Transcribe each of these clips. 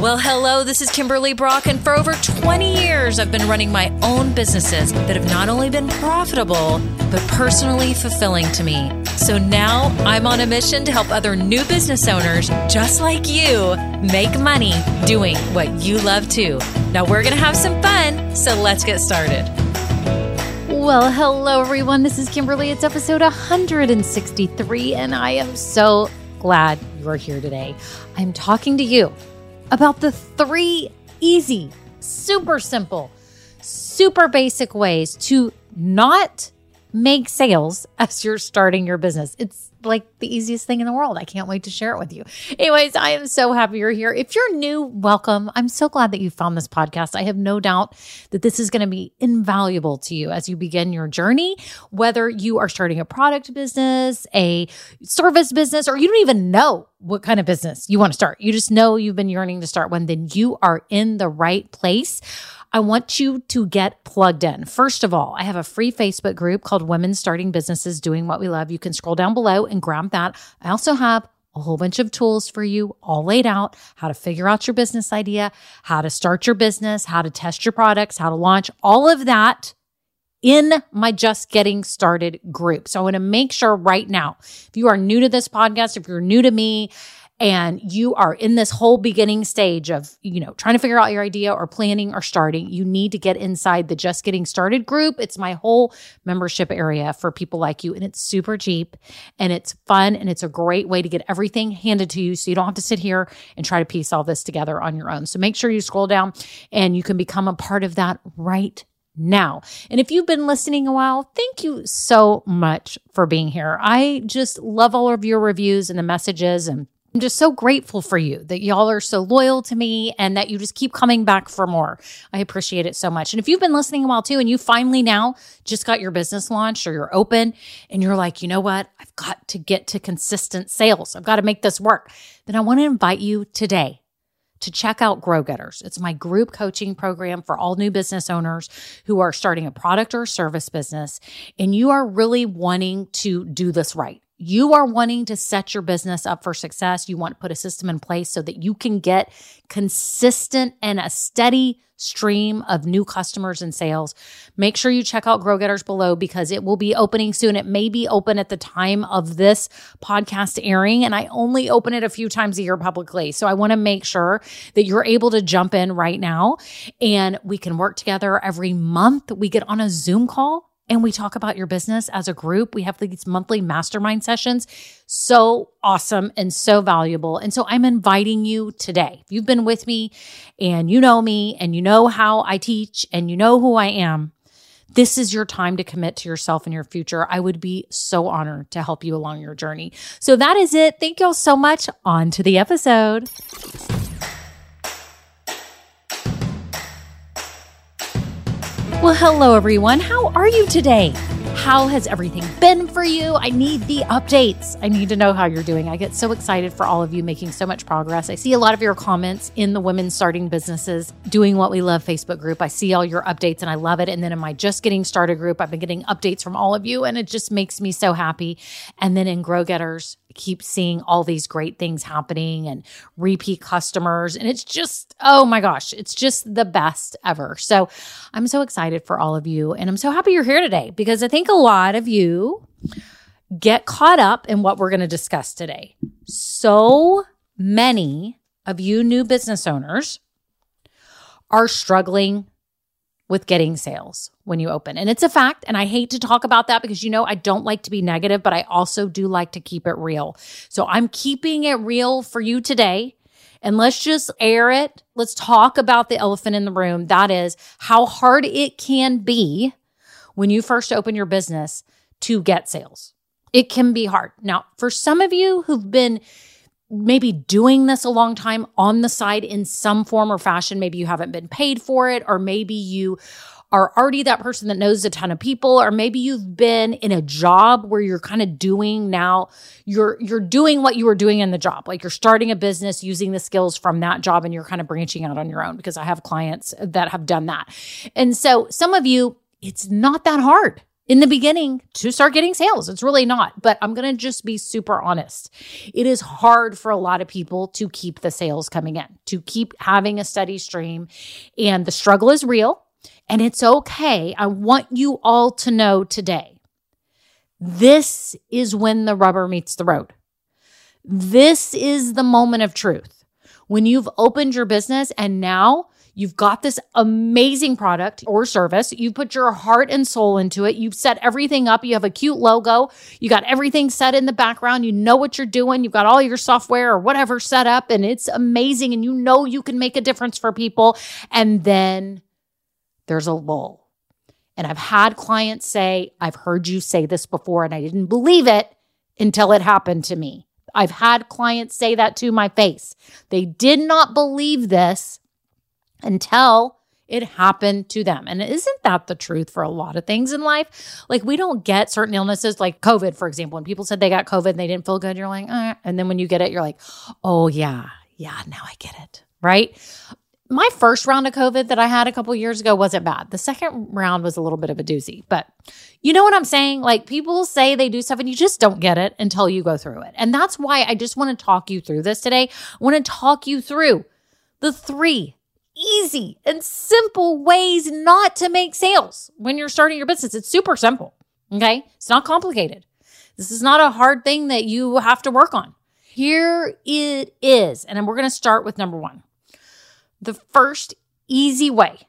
Well, hello, this is Kimberly Brock, and for over 20 years, I've been running my own businesses that have not only been profitable, but personally fulfilling to me. So now I'm on a mission to help other new business owners, just like you, make money doing what you love too. Now we're going to have some fun, so let's get started. Well, hello, everyone. This is Kimberly. It's episode 163, and I am so glad you are here today. I'm talking to you about the 3 easy, super simple, super basic ways to not make sales as you're starting your business. It's like the easiest thing in the world. I can't wait to share it with you. Anyways, I am so happy you're here. If you're new, welcome. I'm so glad that you found this podcast. I have no doubt that this is going to be invaluable to you as you begin your journey, whether you are starting a product business, a service business, or you don't even know what kind of business you want to start. You just know you've been yearning to start one, then you are in the right place. I want you to get plugged in. First of all, I have a free Facebook group called Women Starting Businesses Doing What We Love. You can scroll down below and grab that. I also have a whole bunch of tools for you all laid out, how to figure out your business idea, how to start your business, how to test your products, how to launch, all of that in my Just Getting Started group. So I want to make sure right now, if you are new to this podcast, if you're new to me, and you are in this whole beginning stage of, trying to figure out your idea or planning or starting, you need to get inside the Just Getting Started group. It's my whole membership area for people like you, and it's super cheap, and it's fun, and it's a great way to get everything handed to you so you don't have to sit here and try to piece all this together on your own. So make sure you scroll down, and you can become a part of that right now. And if you've been listening a while, thank you so much for being here. I just love all of your reviews and the messages, and I'm just so grateful for you that y'all are so loyal to me and that you just keep coming back for more. I appreciate it so much. And if you've been listening a while too, and you finally now just got your business launched or you're open and you're like, you know what? I've got to get to consistent sales. I've got to make this work. Then I want to invite you today to check out Grow Getters. It's my group coaching program for all new business owners who are starting a product or service business, and you are really wanting to do this right. You are wanting to set your business up for success. You want to put a system in place so that you can get consistent and a steady stream of new customers and sales. Make sure you check out Grow Getters below because it will be opening soon. It may be open at the time of this podcast airing, and I only open it a few times a year publicly. So I want to make sure that you're able to jump in right now, and we can work together every month. We get on a Zoom call and we talk about your business as a group. We have these monthly mastermind sessions. So awesome and so valuable. And so I'm inviting you today. If you've been with me and you know me and you know how I teach and you know who I am, this is your time to commit to yourself and your future. I would be so honored to help you along your journey. So that is it. Thank you all so much. On to the episode. Well, hello, everyone. How are you today? How has everything been for you? I need the updates. I need to know how you're doing. I get so excited for all of you making so much progress. I see a lot of your comments in the Women Starting Businesses Doing What We Love Facebook group. I see all your updates and I love it. And then in my Just Getting Started group, I've been getting updates from all of you and it just makes me so happy. And then in Grow Getters, I keep seeing all these great things happening and repeat customers. And it's just, oh my gosh, it's just the best ever. So I'm so excited for all of you. And I'm so happy you're here today because I think a lot of you get caught up in what we're going to discuss today. So many of you new business owners are struggling with getting sales when you open. And it's a fact. And I hate to talk about that because, I don't like to be negative, but I also do like to keep it real. So I'm keeping it real for you today. And let's just air it. Let's talk about the elephant in the room. That is how hard it can be when you first open your business to get sales. It can be hard. Now, for some of you who've been maybe doing this a long time on the side in some form or fashion. Maybe you haven't been paid for it, or maybe you are already that person that knows a ton of people, or maybe you've been in a job where you're kind of doing now, you're doing what you were doing in the job. Like you're starting a business using the skills from that job and you're kind of branching out on your own because I have clients that have done that. And so some of you, it's not that hard. in the beginning to start getting sales. It's really not, but I'm going to just be super honest. It is hard for a lot of people to keep the sales coming in, to keep having a steady stream, and the struggle is real and it's okay. I want you all to know today, this is when the rubber meets the road. This is the moment of truth. When you've opened your business and now you've got this amazing product or service, you put your heart and soul into it, you've set everything up, you have a cute logo, you got everything set in the background, you know what you're doing, you've got all your software or whatever set up, and it's amazing, and you know you can make a difference for people. And then there's a lull. And I've had clients say, I've heard you say this before and I didn't believe it until it happened to me. I've had clients say that to my face. They did not believe this until it happened to them. And isn't that the truth for a lot of things in life? Like, we don't get certain illnesses, like COVID, for example. When people said they got COVID and they didn't feel good, you're like, eh. And then when you get it, you're like, oh yeah, now I get it, right? My first round of COVID that I had a couple years ago wasn't bad. The second round was a little bit of a doozy, but you know what I'm saying? Like, people say they do stuff and you just don't get it until you go through it. And that's why I just want to talk you through this today. I want to talk you through the 3 easy and simple ways not to make sales when you're starting your business. It's super simple, okay? It's not complicated. This is not a hard thing that you have to work on. Here it is. And we're going to start with number 1. The first easy way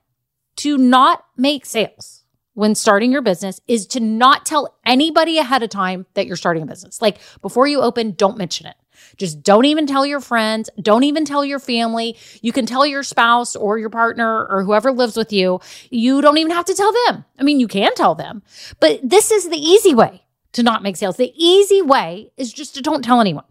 to not make sales when starting your business is to not tell anybody ahead of time that you're starting a business. Like, before you open, don't mention it. Just don't even tell your friends. Don't even tell your family. You can tell your spouse or your partner or whoever lives with you. You don't even have to tell them. I mean, you can tell them, but this is the easy way to not make sales. The easy way is just to don't tell anyone.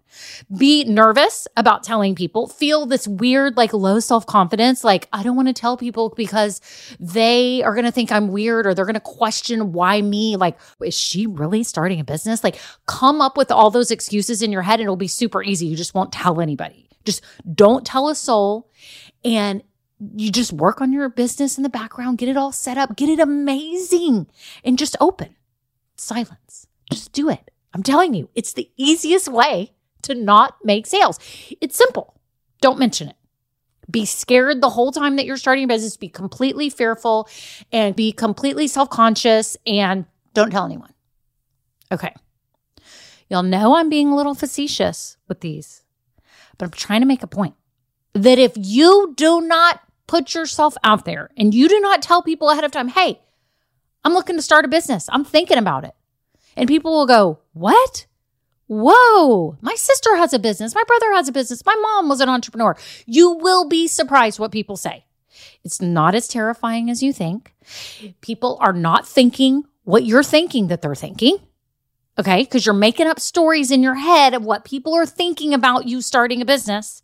Be nervous about telling people. Feel this weird, like, low self-confidence. Like, I don't want to tell people because they are going to think I'm weird, or they're going to question why me. Like, is she really starting a business? Like, come up with all those excuses in your head and it'll be super easy. You just won't tell anybody. Just don't tell a soul. And you just work on your business in the background. Get it all set up. Get it amazing. And just open. Silence. Just do it. I'm telling you, it's the easiest way to not make sales. It's simple. Don't mention it. Be scared the whole time that you're starting a business. Be completely fearful and be completely self-conscious, and don't tell anyone. Okay. Y'all know I'm being a little facetious with these, but I'm trying to make a point that if you do not put yourself out there and you do not tell people ahead of time, hey, I'm looking to start a business, I'm thinking about it. And people will go, what? Whoa, my sister has a business. My brother has a business. My mom was an entrepreneur. You will be surprised what people say. It's not as terrifying as you think. People are not thinking what you're thinking that they're thinking, okay? Because you're making up stories in your head of what people are thinking about you starting a business.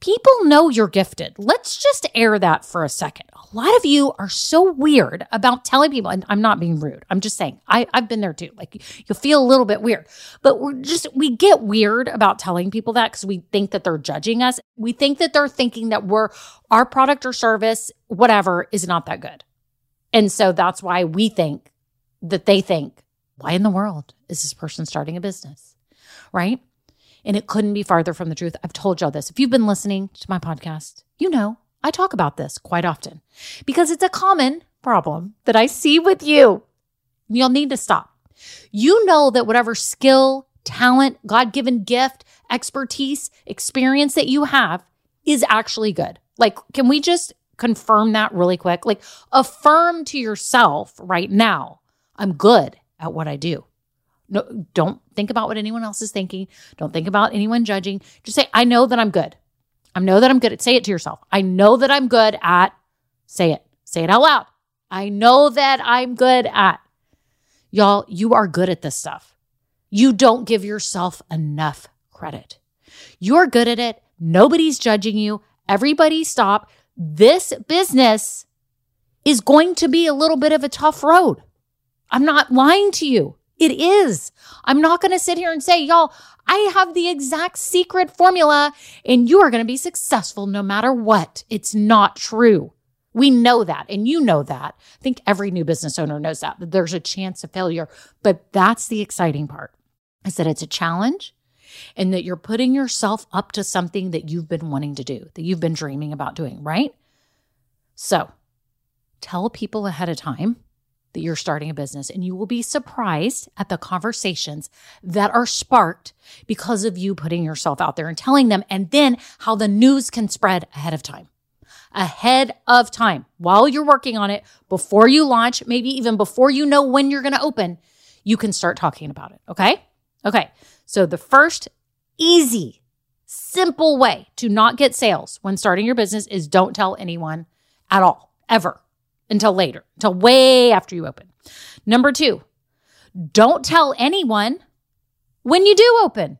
People know you're gifted. Let's just air that for a second. A lot of you are so weird about telling people, and I'm not being rude. I'm just saying, I've been there too. Like, you feel a little bit weird, but we get weird about telling people that because we think that they're judging us. We think that they're thinking that our product or service, whatever, is not that good. And so that's why we think that they think, why in the world is this person starting a business, right? And it couldn't be farther from the truth. I've told y'all this. If you've been listening to my podcast, you know I talk about this quite often because it's a common problem that I see with you. You'll need to stop. You know that whatever skill, talent, God-given gift, expertise, experience that you have is actually good. Like, can we just confirm that really quick? Like, affirm to yourself right now, I'm good at what I do. No, don't think about what anyone else is thinking. Don't think about anyone judging. Just say, I know that I'm good. I know that I'm good at, say it to yourself. I know that I'm good at, say it out loud. I know that I'm good at. Y'all, you are good at this stuff. You don't give yourself enough credit. You're good at it. Nobody's judging you. Everybody stop. This business is going to be a little bit of a tough road. I'm not lying to you. It is. I'm not going to sit here and say, y'all, I have the exact secret formula and you are going to be successful no matter what. It's not true. We know that, and you know that. I think every new business owner knows that there's a chance of failure, but that's the exciting part, is that it's a challenge and that you're putting yourself up to something that you've been wanting to do, that you've been dreaming about doing, right? So tell people ahead of time that you're starting a business, and you will be surprised at the conversations that are sparked because of you putting yourself out there and telling them, and then how the news can spread ahead of time. Ahead of time, while you're working on it, before you launch, maybe even before you know when you're going to open, you can start talking about it, okay? Okay, so the first easy, simple way to not get sales when starting your business is don't tell anyone at all, ever. Until later, until way after you open. Number two, don't tell anyone when you do open.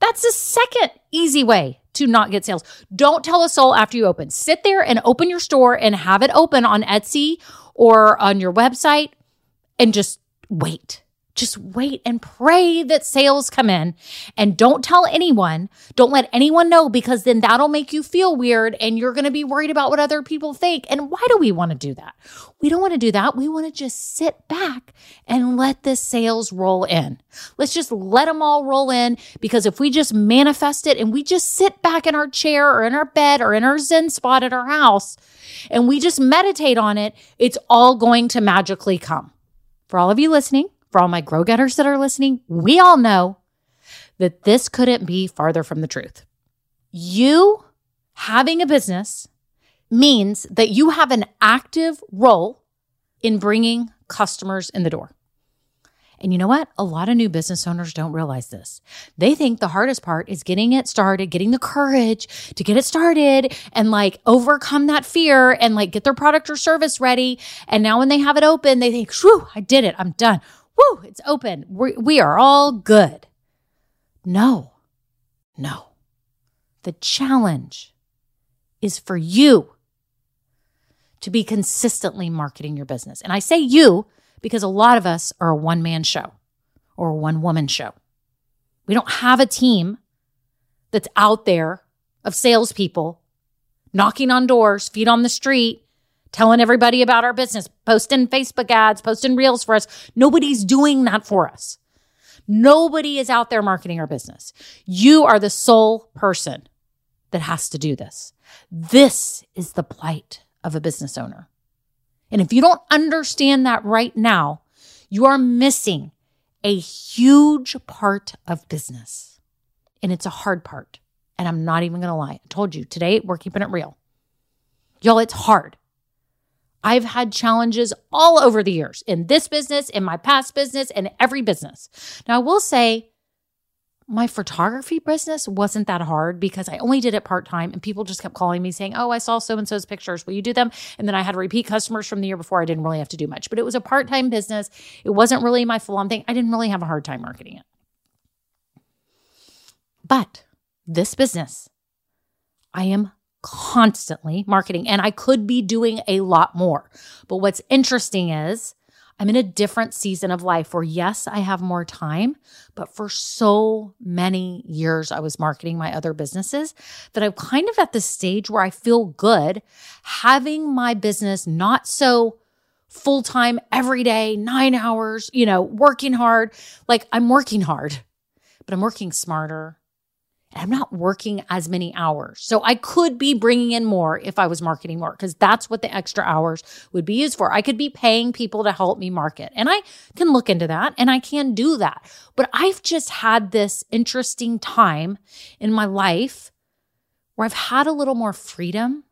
That's the second easy way to not get sales. Don't tell a soul after you open. Sit there and open your store and have it open on Etsy or on your website and just wait. Just wait and pray that sales come in, and don't tell anyone. Don't let anyone know, because then that'll make you feel weird and you're going to be worried about what other people think. And why do we want to do that? We don't want to do that. We want to just sit back and let the sales roll in. Let's just let them all roll in, because if we just manifest it and we just sit back in our chair or in our bed or in our Zen spot at our house and we just meditate on it, it's all going to magically come. For all of you listening, for all my Grow Getters that are listening, we all know that this couldn't be farther from the truth. You having a business means that you have an active role in bringing customers in the door. And you know what? A lot of new business owners don't realize this. They think the hardest part is getting it started, getting the courage to get it started and overcome that fear and get their product or service ready. And now when they have it open, they think, whew, I did it. I'm done. Woo, it's open. We are all good. No. The challenge is for you to be consistently marketing your business. And I say you because a lot of us are a one-man show or a one-woman show. We don't have a team that's out there of salespeople knocking on doors, feet on the street, telling everybody about our business, posting Facebook ads, posting reels for us. Nobody's doing that for us. Nobody is out there marketing our business. You are the sole person that has to do this. This is the plight of a business owner. And if you don't understand that right now, you are missing a huge part of business. And it's a hard part. And I'm not even going to lie. I told you today, we're keeping it real. Y'all, it's hard. I've had challenges all over the years in this business, in my past business, in every business. Now, I will say my photography business wasn't that hard because I only did it part-time, and people just kept calling me saying, oh, I saw so-and-so's pictures. Will you do them? And then I had repeat customers from the year before. I didn't really have to do much, but it was a part-time business. It wasn't really my full-on thing. I didn't really have a hard time marketing it. But this business, I am constantly marketing, and I could be doing a lot more. But what's interesting is I'm in a different season of life where, yes, I have more time, but for so many years I was marketing my other businesses that I'm kind of at the stage where I feel good having my business not so full-time every day, 9 hours, working hard. I'm working hard, but I'm working smarter. I'm not working as many hours. So I could be bringing in more if I was marketing more, because that's what the extra hours would be used for. I could be paying people to help me market, and I can look into that, and I can do that. But I've just had this interesting time in my life where I've had a little more freedom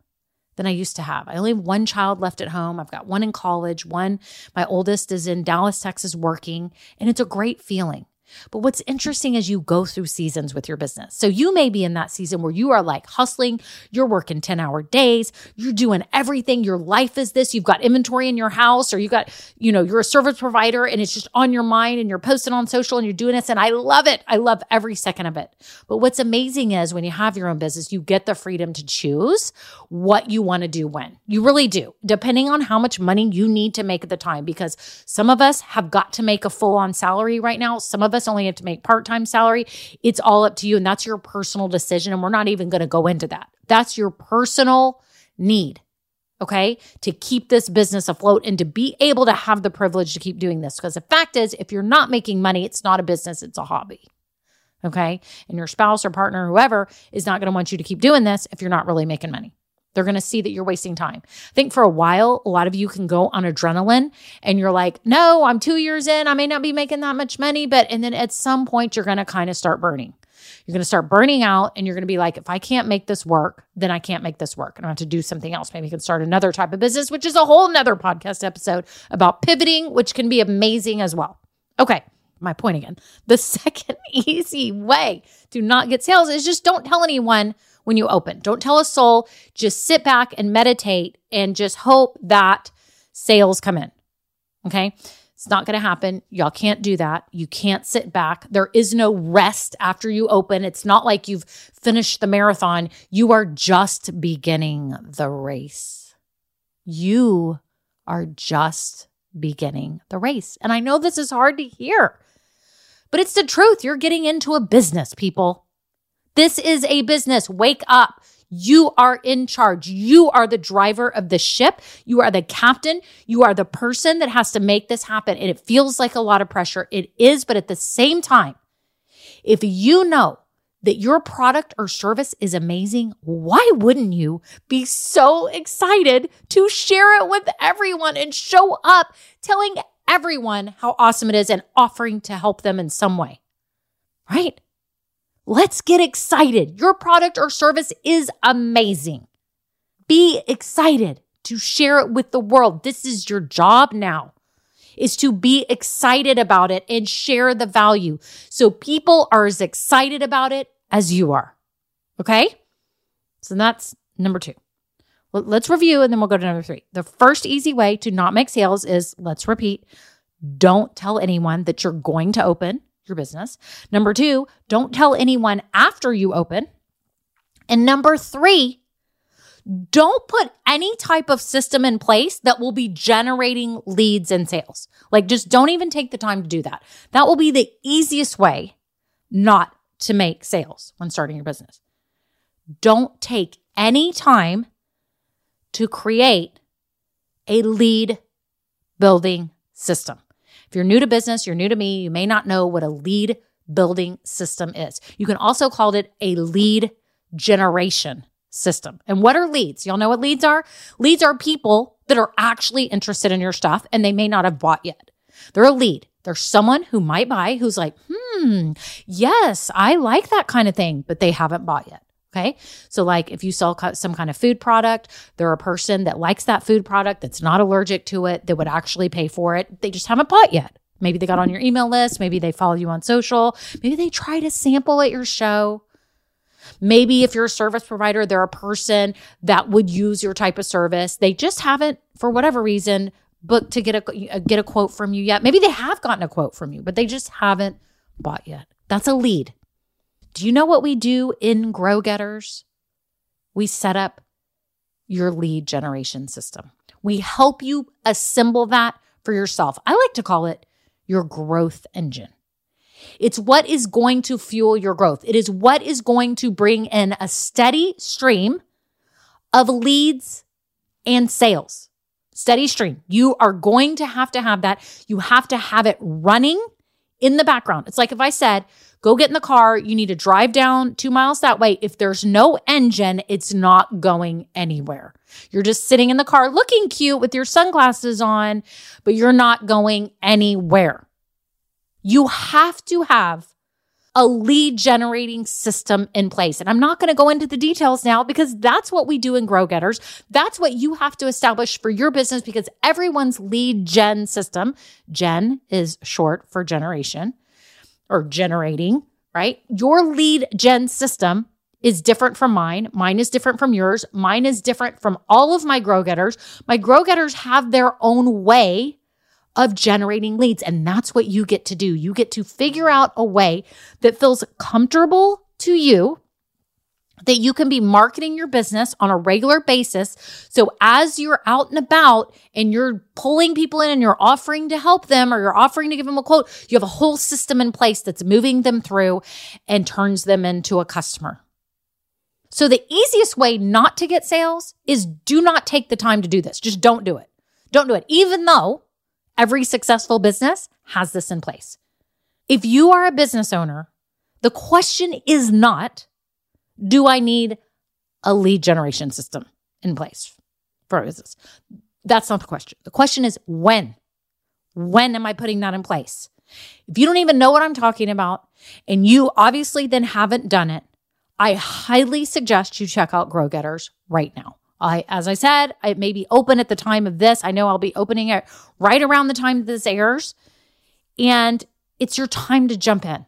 than I used to have. I only have one child left at home. I've got one in college. My oldest is in Dallas, Texas working, and it's a great feeling. But what's interesting is you go through seasons with your business. So you may be in that season where you are hustling, you're working 10-hour days, you're doing everything, your life is this, you've got inventory in your house, or you got, you're a service provider and it's just on your mind, and you're posting on social and you're doing this, and I love it. I love every second of it. But what's amazing is when you have your own business, you get the freedom to choose what you want to do when. You really do, depending on how much money you need to make at the time, because some of us have got to make a full-on salary right now. Some of us only have to make part-time salary. It's all up to you, and that's your personal decision, and we're not even going to go into that. That's your personal need, okay, to keep this business afloat and to be able to have the privilege to keep doing this. Because the fact is, if you're not making money, it's not a business, it's a hobby, okay? And your spouse or partner, whoever, is not going to want you to keep doing this if you're not really making money. They're going to see that you're wasting time. I think for a while, a lot of you can go on adrenaline and you're like, no, I'm 2 years in. I may not be making that much money, but, and then at some point you're going to kind of start burning. You're going to start burning out and you're going to be like, if I can't make this work, then I can't make this work. And I have to do something else. Maybe I can start another type of business, which is a whole nother podcast episode about pivoting, which can be amazing as well. Okay. My point again, the second easy way to not get sales is just don't tell anyone when you open. Don't tell a soul. Just sit back and meditate and just hope that sales come in, okay? It's not going to happen. Y'all can't do that. You can't sit back. There is no rest after you open. It's not like you've finished the marathon. You are just beginning the race. You are just beginning the race. And I know this is hard to hear, but it's the truth. You're getting into a business, people. This is a business. Wake up. You are in charge. You are the driver of the ship. You are the captain. You are the person that has to make this happen. And it feels like a lot of pressure. It is, but at the same time, if you know that your product or service is amazing, why wouldn't you be so excited to share it with everyone and show up telling everyone how awesome it is and offering to help them in some way, right? Let's get excited. Your product or service is amazing. Be excited to share it with the world. This is your job now, is to be excited about it and share the value so people are as excited about it as you are, okay? So that's number two. Well, let's review and then we'll go to number three. The first easy way to not make sales is, let's repeat, don't tell anyone that you're going to open your business. Number two, don't tell anyone after you open. And number three, don't put any type of system in place that will be generating leads and sales. Like, just don't even take the time to do that. That will be the easiest way not to make sales when starting your business. Don't take any time to create a lead building system. If you're new to business, you're new to me, you may not know what a lead building system is. You can also call it a lead generation system. And what are leads? Y'all know what leads are? Leads are people that are actually interested in your stuff and they may not have bought yet. They're a lead. They're someone who might buy, who's like, yes, I like that kind of thing, but they haven't bought yet. Okay. So like if you sell some kind of food product, they're a person that likes that food product, that's not allergic to it, that would actually pay for it. They just haven't bought yet. Maybe they got on your email list. Maybe they follow you on social. Maybe they try to sample at your show. Maybe if you're a service provider, they're a person that would use your type of service. They just haven't, for whatever reason, booked to get a quote from you yet. Maybe they have gotten a quote from you, but they just haven't bought yet. That's a lead. Do you know what we do in Grow Getters? We set up your lead generation system. We help you assemble that for yourself. I like to call it your growth engine. It's what is going to fuel your growth. It is what is going to bring in a steady stream of leads and sales. Steady stream. You are going to have that. You have to have it running in the background. It's like if I said, go get in the car. You need to drive down 2 miles that way. If there's no engine, it's not going anywhere. You're just sitting in the car looking cute with your sunglasses on, but you're not going anywhere. You have to have a lead generating system in place. And I'm not going to go into the details now because that's what we do in Grow Getters. That's what you have to establish for your business because everyone's lead gen system, gen is short for generation, or generating, right? Your lead gen system is different from mine. Mine is different from yours. Mine is different from all of my Grow Getters. My Grow Getters have their own way of generating leads, and that's what you get to do. You get to figure out a way that feels comfortable to you, that you can be marketing your business on a regular basis. So as you're out and about and you're pulling people in and you're offering to help them or you're offering to give them a quote, you have a whole system in place that's moving them through and turns them into a customer. So the easiest way not to get sales is do not take the time to do this. Just don't do it. Don't do it, even though every successful business has this in place. If you are a business owner, the question is not, do I need a lead generation system in place for a business? That's not the question. The question is when? When am I putting that in place? If you don't even know what I'm talking about and you obviously then haven't done it, I highly suggest you check out Grow Getters right now. As I said, it may be open at the time of this. I know I'll be opening it right around the time this airs. And it's your time to jump in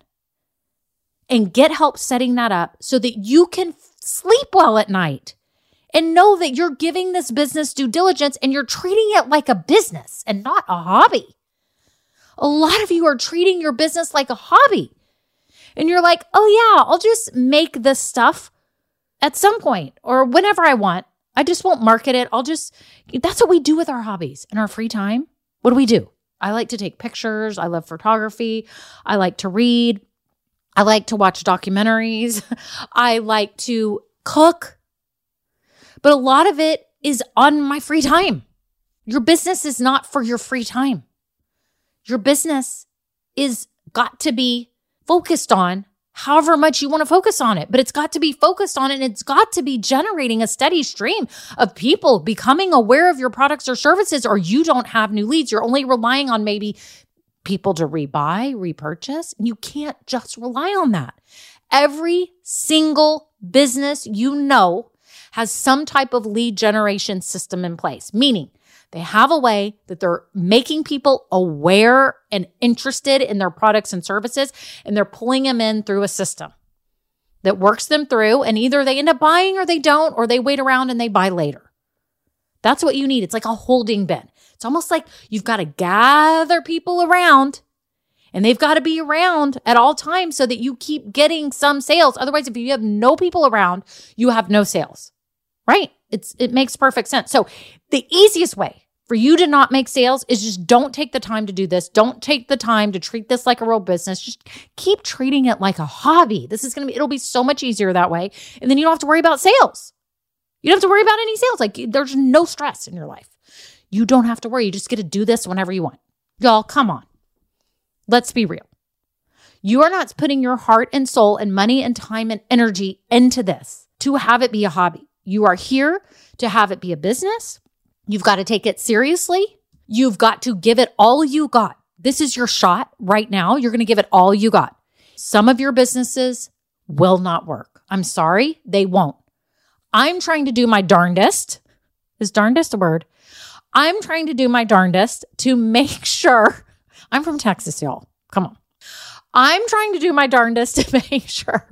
and get help setting that up so that you can sleep well at night and know that you're giving this business due diligence and you're treating it like a business and not a hobby. A lot of you are treating your business like a hobby. And you're like, oh yeah, I'll just make this stuff at some point or whenever I want. I just won't market it. That's what we do with our hobbies in our free time. What do? I like to take pictures. I love photography. I like to read. I like to watch documentaries. I like to cook. But a lot of it is on my free time. Your business is not for your free time. Your business is got to be focused on however much you want to focus on it, but it's got to be focused on it, and it's got to be generating a steady stream of people becoming aware of your products or services, or you don't have new leads. You're only relying on maybe people to rebuy, repurchase. You can't just rely on that. Every single business you know has some type of lead generation system in place, meaning they have a way that they're making people aware and interested in their products and services, and they're pulling them in through a system that works them through, and either they end up buying or they don't, or they wait around and they buy later. That's what you need. It's like a holding bin. It's almost like you've got to gather people around, and they've got to be around at all times so that you keep getting some sales. Otherwise, if you have no people around, you have no sales, right? It makes perfect sense. So the easiest way for you to not make sales is just don't take the time to do this. Don't take the time to treat this like a real business. Just keep treating it like a hobby. It'll be so much easier that way. And then you don't have to worry about sales. You don't have to worry about any sales. Like there's no stress in your life. You don't have to worry. You just get to do this whenever you want. Y'all, come on. Let's be real. You are not putting your heart and soul and money and time and energy into this to have it be a hobby. You are here to have it be a business. You've got to take it seriously. You've got to give it all you got. This is your shot right now. You're going to give it all you got. Some of your businesses will not work. I'm sorry, they won't. I'm trying to do my darndest. Is darndest a word? I'm trying to do my darndest to make sure. I'm from Texas, y'all. Come on. I'm trying to do my darndest to make sure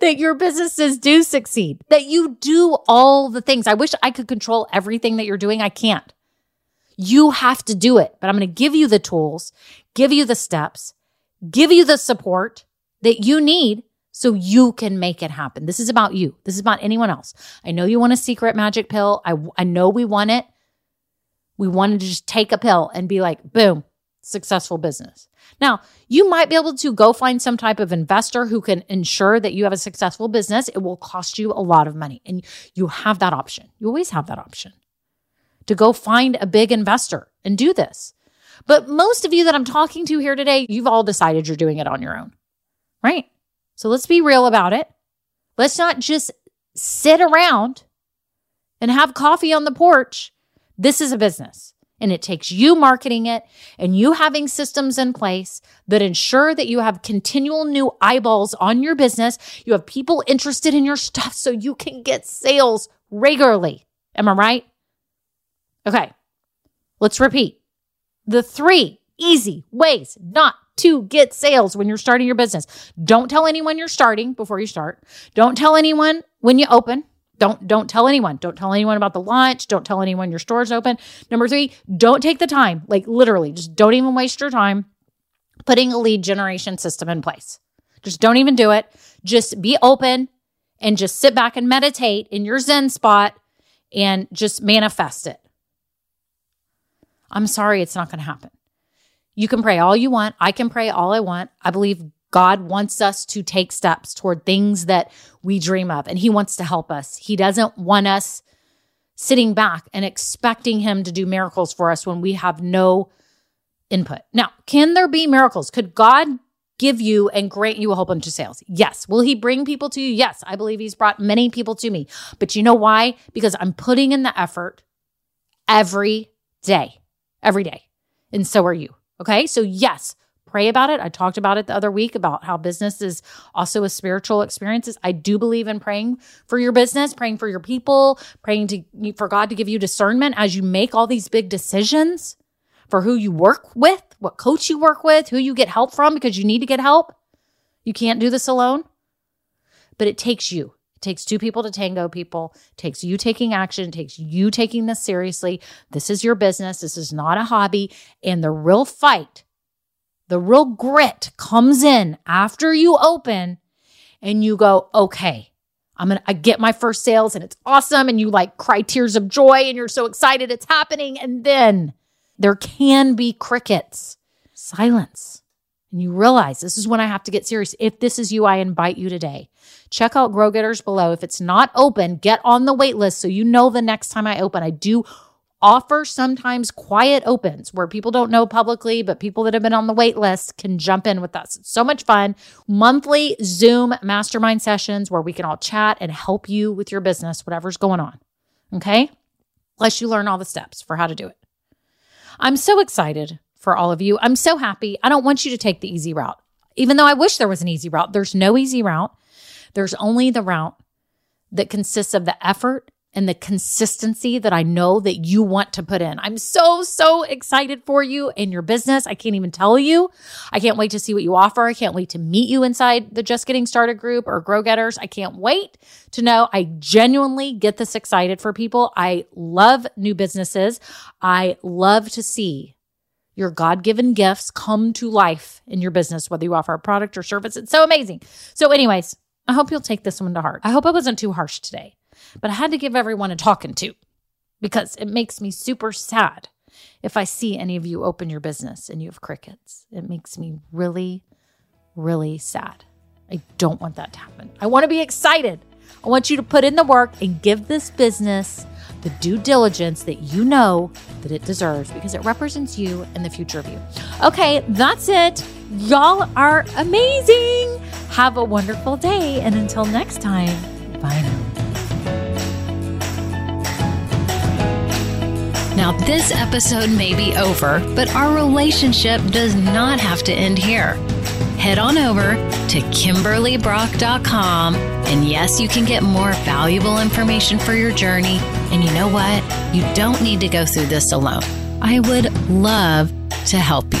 that your businesses do succeed, that you do all the things. I wish I could control everything that you're doing. I can't. You have to do it, but I'm going to give you the tools, give you the steps, give you the support that you need so you can make it happen. This is about you. This is about anyone else. I know you want a secret magic pill. I know we want it. We wanted to just take a pill and be like, boom, successful business. Now, you might be able to go find some type of investor who can ensure that you have a successful business. It will cost you a lot of money, and you have that option. You always have that option to go find a big investor and do this. But most of you that I'm talking to here today, you've all decided you're doing it on your own, right? So let's be real about it. Let's not just sit around and have coffee on the porch. This is a business. And it takes you marketing it and you having systems in place that ensure that you have continual new eyeballs on your business. You have people interested in your stuff so you can get sales regularly. Am I right? Okay, let's repeat. The 3 easy ways not to get sales when you're starting your business. Don't tell anyone you're starting before you start. Don't tell anyone when you open. Don't tell anyone. Don't tell anyone about the launch. Don't tell anyone your store's open. Number 3, don't take the time. Like literally, just don't even waste your time putting a lead generation system in place. Just don't even do it. Just be open and just sit back and meditate in your Zen spot and just manifest it. I'm sorry, it's not going to happen. You can pray all you want. I can pray all I want. I believe God wants us to take steps toward things that we dream of, and he wants to help us. He doesn't want us sitting back and expecting him to do miracles for us when we have no input. Now, can there be miracles? Could God give you and grant you a whole bunch of sales? Yes. Will he bring people to you? Yes. I believe he's brought many people to me. But you know why? Because I'm putting in the effort every day. And so are you. Okay. So yes, pray about it. I talked about it the other week about how business is also a spiritual experience. I do believe in praying for your business, praying for your people, praying for God to give you discernment as you make all these big decisions for who you work with, what coach you work with, who you get help from, because you need to get help. You can't do this alone. But it takes you. It takes two people to tango, people. It takes you taking action. It takes you taking this seriously. This is your business. This is not a hobby. And the real fight, the real grit comes in after you open and you go, okay, I get my first sales and it's awesome. And you cry tears of joy and you're so excited it's happening. And then there can be crickets, silence. And you realize this is when I have to get serious. If this is you, I invite you today. Check out Grow Getters below. If it's not open, get on the wait list so you know the next time I open. I do offer sometimes quiet opens where people don't know publicly, but people that have been on the wait list can jump in with us. It's so much fun. Monthly Zoom mastermind sessions where we can all chat and help you with your business, whatever's going on. Okay? Plus you learn all the steps for how to do it. I'm so excited for all of you. I'm so happy. I don't want you to take the easy route. Even though I wish there was an easy route, there's no easy route. There's only the route that consists of the effort and the consistency that I know that you want to put in. I'm so, so excited for you and your business. I can't even tell you. I can't wait to see what you offer. I can't wait to meet you inside the Just Getting Started group or Grow Getters. I can't wait to know. I genuinely get this excited for people. I love new businesses. I love to see your God-given gifts come to life in your business, whether you offer a product or service. It's so amazing. So anyways, I hope you'll take this one to heart. I hope I wasn't too harsh today. But I had to give everyone a talking to because it makes me super sad if I see any of you open your business and you have crickets. It makes me really, really sad. I don't want that to happen. I want to be excited. I want you to put in the work and give this business the due diligence that you know that it deserves because it represents you and the future of you. Okay, that's it. Y'all are amazing. Have a wonderful day. And until next time, bye now. Now, this episode may be over, but our relationship does not have to end here. Head on over to KimberlyBrock.com, and yes, you can get more valuable information for your journey. And you know what? You don't need to go through this alone. I would love to help you.